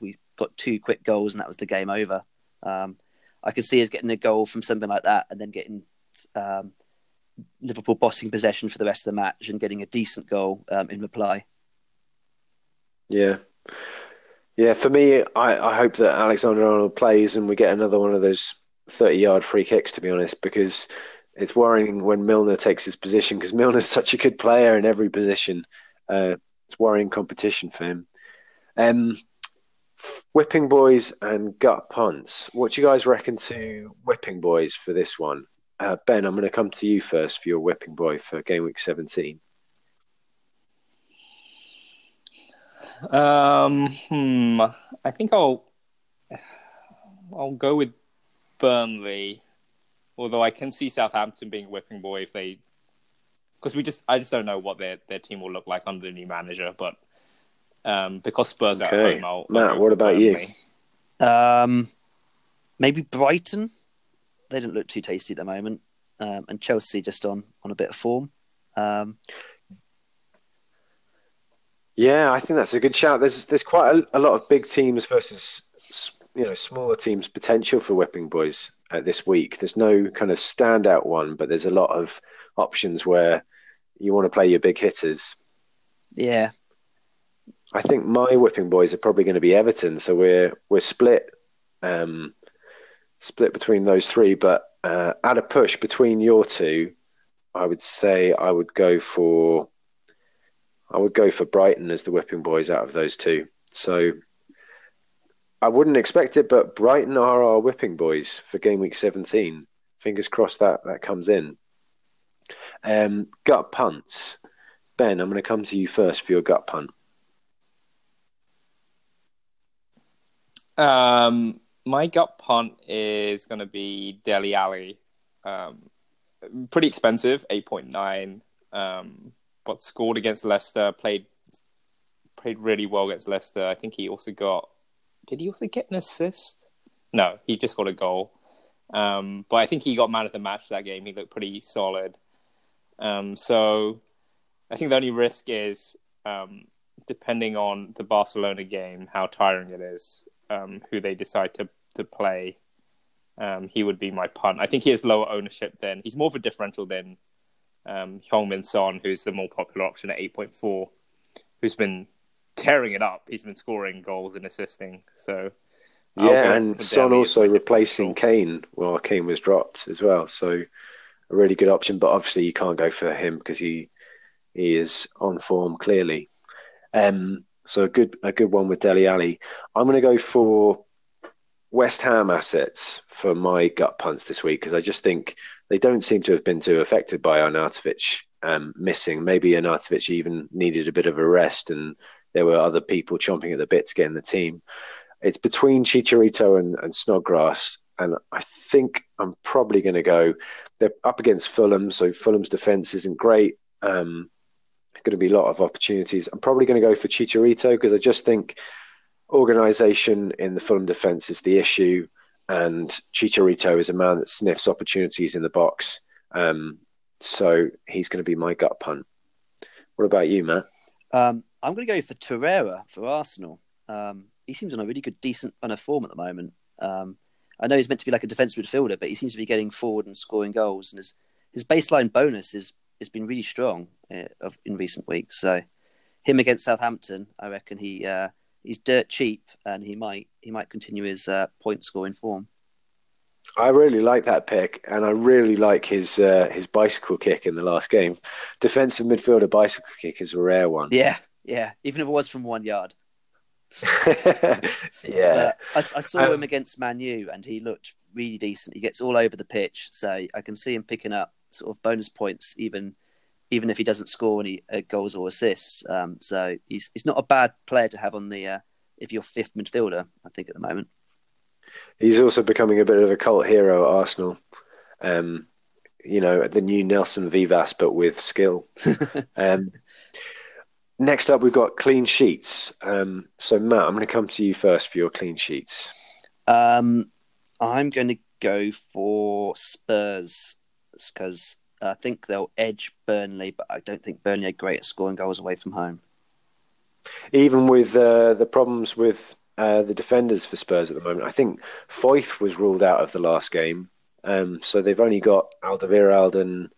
we got 2 quick goals, and that was the game over. I could see us getting a goal from something like that, and then getting Liverpool bossing possession for the rest of the match and getting a decent goal in reply. Yeah. For me, I hope that Alexander-Arnold plays and we get another one of those 30-yard free kicks, to be honest, because... it's worrying when Milner takes his position, because Milner's such a good player in every position. It's worrying competition for him. Whipping boys and gut punts. What do you guys reckon to whipping boys for this one? Ben, I'm going to come to you first for your whipping boy for game week 17. I think I'll go with Burnley. Although I can see Southampton being a whipping boy if they, because I just don't know what their team will look like under the new manager. But because Spurs are at home, Matt, what about Burnley. You? Maybe Brighton. They don't look too tasty at the moment, and Chelsea just on a bit of form. Yeah, I think that's a good shout. There's quite a lot of big teams versus smaller teams potential for whipping boys. This week, there's no kind of standout one, but there's a lot of options where you want to play your big hitters. Yeah, I think my whipping boys are probably going to be Everton, so we're split between those three. But at a push between your two, I would say I would go for Brighton as the whipping boys out of those two. So. I wouldn't expect it, but Brighton are our whipping boys for game week 17. Fingers crossed that comes in. Gut punts. Ben, I'm going to come to you first for your gut punt. My gut punt is going to be Dele Alli. Pretty expensive, 8.9. But scored against Leicester, played really well against Leicester. I think he also got... Did he also get an assist? No, he just got a goal. But I think he got man of the match that game. He looked pretty solid. So I think the only risk is, depending on the Barcelona game, how tiring it is, who they decide to play, he would be my punt. I think he has lower ownership than... He's more of a differential than Heung-min Son, who's the more popular option at 8.4, who's been tearing it up. He's been scoring goals and assisting. So yeah, and Son also replacing Kane while Kane was dropped as well. So a really good option, but obviously you can't go for him because he is on form clearly. So a good one with Dele Alli. I'm going to go for West Ham assets for my gut punts this week because I just think they don't seem to have been too affected by Arnautovic missing. Maybe Arnautovic even needed a bit of a rest and there were other people chomping at the bit to get in the team. It's between Chicharito and Snodgrass, and I think I'm probably going to go... They're up against Fulham, so Fulham's defence isn't great. Going to be a lot of opportunities. I'm probably going to go for Chicharito because I just think organisation in the Fulham defence is the issue, and Chicharito is a man that sniffs opportunities in the box. So he's going to be my gut punt. What about you, Matt? I'm going to go for Torreira for Arsenal. He seems on a really good, decent run of form at the moment. I know he's meant to be like a defensive midfielder, but he seems to be getting forward and scoring goals. And his baseline bonus has been really strong in recent weeks. So him against Southampton, I reckon he's dirt cheap, and he might continue his point scoring form. I really like that pick, and I really like his bicycle kick in the last game. Defensive midfielder bicycle kick is a rare one. Yeah. Even if it was from 1 yard. Yeah, I saw him against Man U, and he looked really decent. He gets all over the pitch, so I can see him picking up sort of bonus points, even if he doesn't score any goals or assists. So he's not a bad player to have on the if you're fifth midfielder. I think at the moment, he's also becoming a bit of a cult hero at Arsenal. The new Nelson Vivas, but with skill. Next up, we've got clean sheets. So, Matt, I'm going to come to you first for your clean sheets. I'm going to go for Spurs because I think they'll edge Burnley, but I don't think Burnley are great at scoring goals away from home. Even with the problems with the defenders for Spurs at the moment, I think Foyth was ruled out of the last game. So they've only got Alderweireld and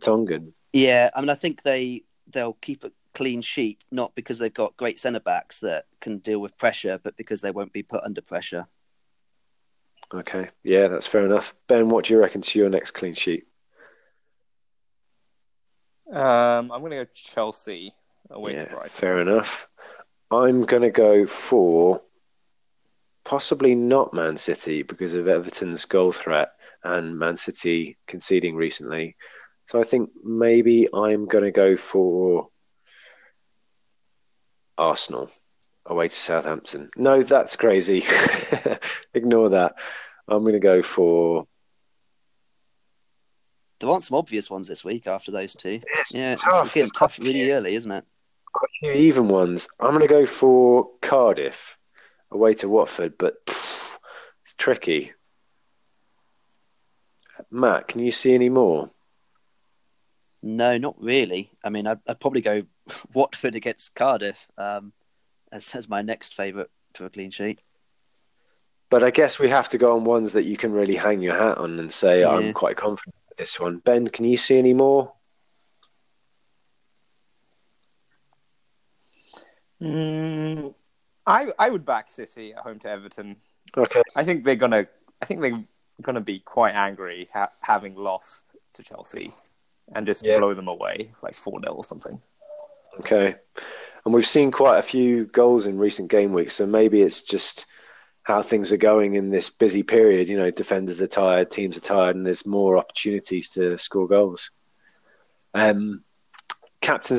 Vertonghen. Yeah, I mean, I think they'll keep it clean sheet, not because they've got great centre-backs that can deal with pressure, but because they won't be put under pressure. Okay, yeah, that's fair enough. Ben, what do you reckon to your next clean sheet? I'm going to go Chelsea away to Brighton. Fair enough. I'm going to go for possibly not Man City because of Everton's goal threat and Man City conceding recently. So I think maybe I'm going to go for Arsenal away to Southampton. No, that's crazy. Ignore that. I'm going to go for... There aren't some obvious ones this week after those two. It's getting tough really early, isn't it? Quite a few even ones. I'm going to go for Cardiff away to Watford, but it's tricky. Matt, can you see any more? No, not really. I mean, I'd probably go Watford against Cardiff as my next favourite for a clean sheet. But I guess we have to go on ones that you can really hang your hat on and say, yeah, I'm quite confident with this one. Ben, can you see any more? I would back City at home to Everton. Okay. I think they're gonna be quite angry having lost to Chelsea. And just blow them away, like 4-0 or something. Okay. And we've seen quite a few goals in recent game weeks, so maybe it's just how things are going in this busy period. You know, defenders are tired, teams are tired, and there's more opportunities to score goals. Captains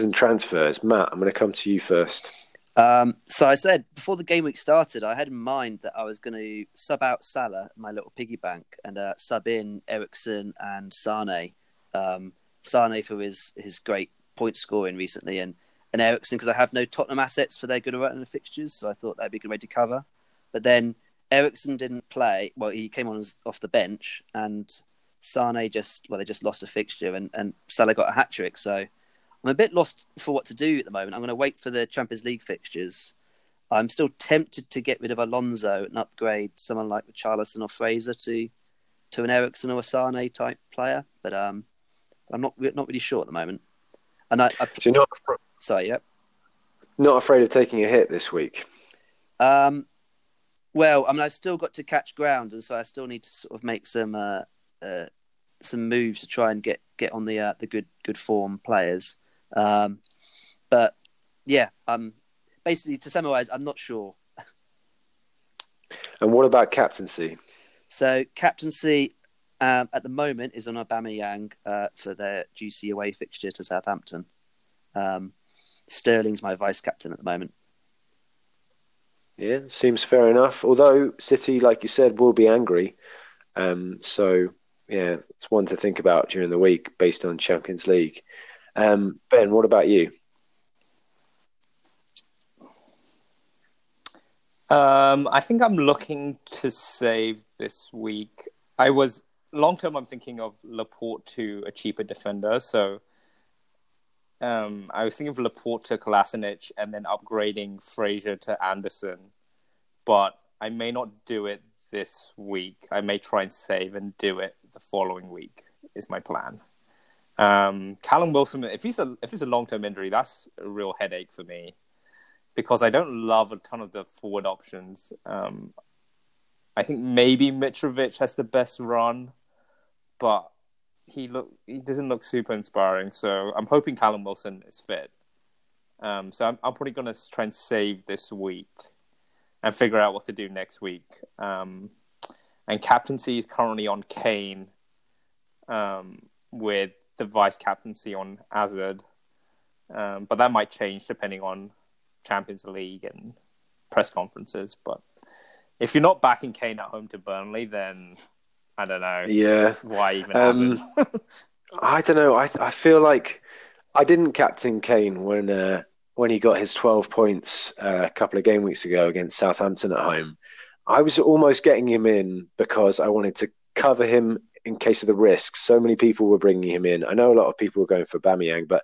and transfers. Matt, I'm going to come to you first. So I said, before the game week started, I had in mind that I was going to sub out Salah, my little piggy bank, and sub in Eriksen and Sane. Sane for his great point scoring recently, and Eriksen because I have no Tottenham assets for their good run of fixtures, so I thought that'd be a good way to cover. But then Eriksen didn't play. Well, he came on off the bench, and Sane they just lost a fixture, and Salah got a hat-trick, so... I'm a bit lost for what to do at the moment. I'm going to wait for the Champions League fixtures. I'm still tempted to get rid of Alonso and upgrade someone like Richarlison or Fraser to an Eriksen or a Sane type player, but I'm not really sure at the moment. And so you're not afraid of taking a hit this week? Well, I mean, I've still got to catch ground, and so I still need to sort of make some moves to try and get on the good form players. But yeah, basically to summarise, I'm not sure. And what about captaincy? So captaincy at the moment is on Aubameyang for their juicy away fixture to Southampton. Sterling's my vice captain at the moment. Yeah, seems fair enough. Although City, like you said, will be angry. So yeah, it's one to think about during the week based on Champions League. Ben, what about you? I think I'm looking to save this week. I was long term. I'm thinking of Laporte to a cheaper defender. So I was thinking of Laporte to Kolasinac and then upgrading Fraser to Anderson. But I may not do it this week. I may try and save and do it the following week. Is my plan. Callum Wilson, if it's a long-term injury, that's a real headache for me because I don't love a ton of the forward options. I think maybe Mitrovic has the best run, but he doesn't look super inspiring. So I'm hoping Callum Wilson is fit. So I'm probably going to try and save this week and figure out what to do next week. And captaincy is currently on Kane with the vice captaincy on Hazard, but that might change depending on Champions League and press conferences. But if you're not backing Kane at home to Burnley, then I don't know. Yeah, why even? I don't know. I feel like I didn't captain Kane when he got his 12 points a couple of game weeks ago against Southampton at home. I was almost getting him in because I wanted to cover him in case of the risk. So many people were bringing him in. I know a lot of people were going for Aubameyang, but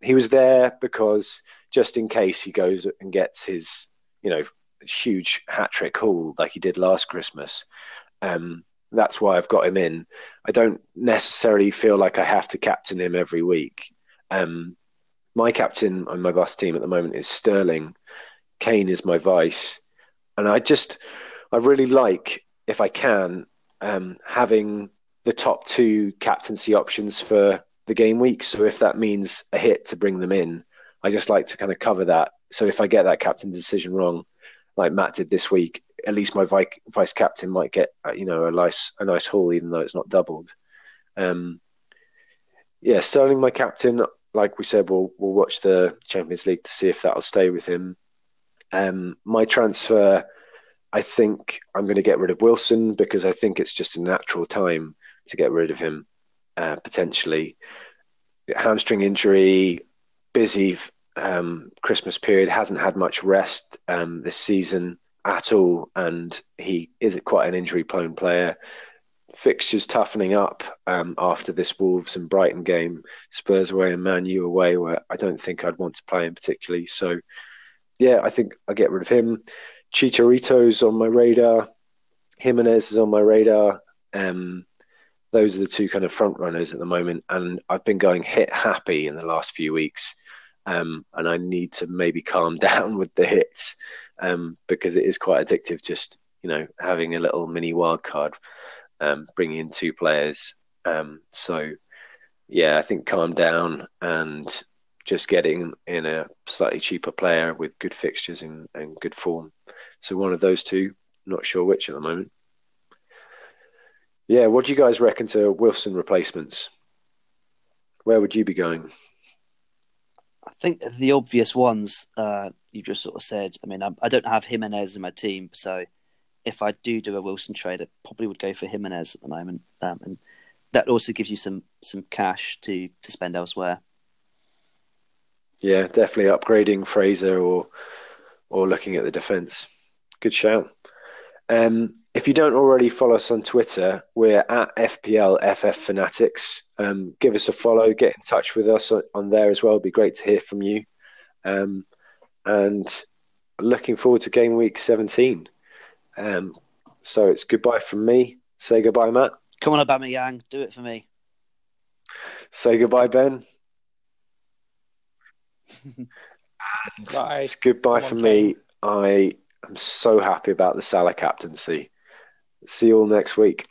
he was there because just in case he goes and gets his, huge hat-trick haul like he did last Christmas. That's why I've got him in. I don't necessarily feel like I have to captain him every week. My captain on my bus team at the moment is Sterling. Kane is my vice. And I really like, if I can, having the top two captaincy options for the game week. So if that means a hit to bring them in, I just like to kind of cover that. So if I get that captain decision wrong, like Matt did this week, at least my vice captain might get, a nice haul, even though it's not doubled. Sterling, my captain, like we said, we'll watch the Champions League to see if that'll stay with him. My transfer, I think I'm going to get rid of Wilson because I think it's just a natural time to get rid of him, potentially. Hamstring injury, busy Christmas period, hasn't had much rest this season at all, and he is quite an injury-prone player. Fixtures toughening up after this Wolves and Brighton game, Spurs away and Man U away, where I don't think I'd want to play him particularly. So, yeah, I think I'll get rid of him. Chicharito's on my radar. Jimenez is on my radar. Those are the two kind of front runners at the moment. And I've been going hit happy in the last few weeks. And I need to maybe calm down with the hits because it is quite addictive just, having a little mini wild card, bringing in two players. So, yeah, I think calm down and just getting in a slightly cheaper player with good fixtures and good form. So one of those two, not sure which at the moment. Yeah, what do you guys reckon to Wilson replacements? Where would you be going? I think the obvious ones, you just sort of said. I mean, I don't have Jimenez in my team, so if I do a Wilson trade, I probably would go for Jimenez at the moment, and that also gives you some cash to spend elsewhere. Yeah, definitely upgrading Fraser or looking at the defence. Good shout. If you don't already follow us on Twitter, we're at FPLFFfanatics. Give us a follow, get in touch with us on there as well. It'd be great to hear from you. And looking forward to game week 17. So it's goodbye from me. Say goodbye, Matt. Come on, Aubameyang, do it for me. Say goodbye, Ben. And bye. It's goodbye from me. I am so happy about the Salah captaincy. See you all next week.